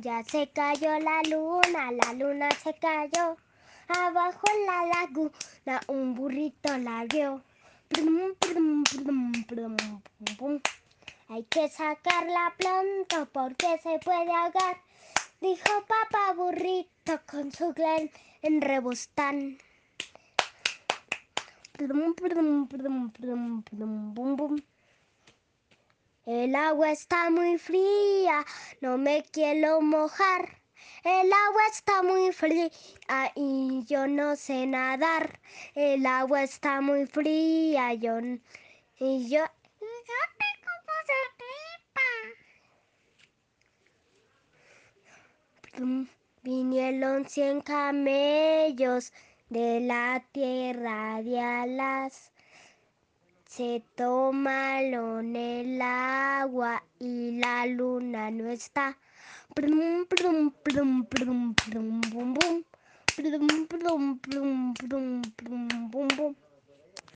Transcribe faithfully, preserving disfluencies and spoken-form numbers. Ya se cayó la luna, la luna se cayó. Abajo en la laguna un burrito la vio. Brum, brum, brum, brum, brum, brum. Hay que sacarla pronto porque se puede ahogar, dijo papá burrito con su glen en rebustán. Brum, brum, brum, brum, brum, brum, brum. El agua está muy fría, no me quiero mojar. El agua está muy fría y yo no sé nadar. El agua está muy fría yo, y yo... ¡Fíjate cómo se trepa! Vinieron cien camellos de la tierra de alas. Se tomaron el agua y la luna no está. Plum, plum, plum, plum, plum, plum, plum, plum, plum, plum, plum, plum.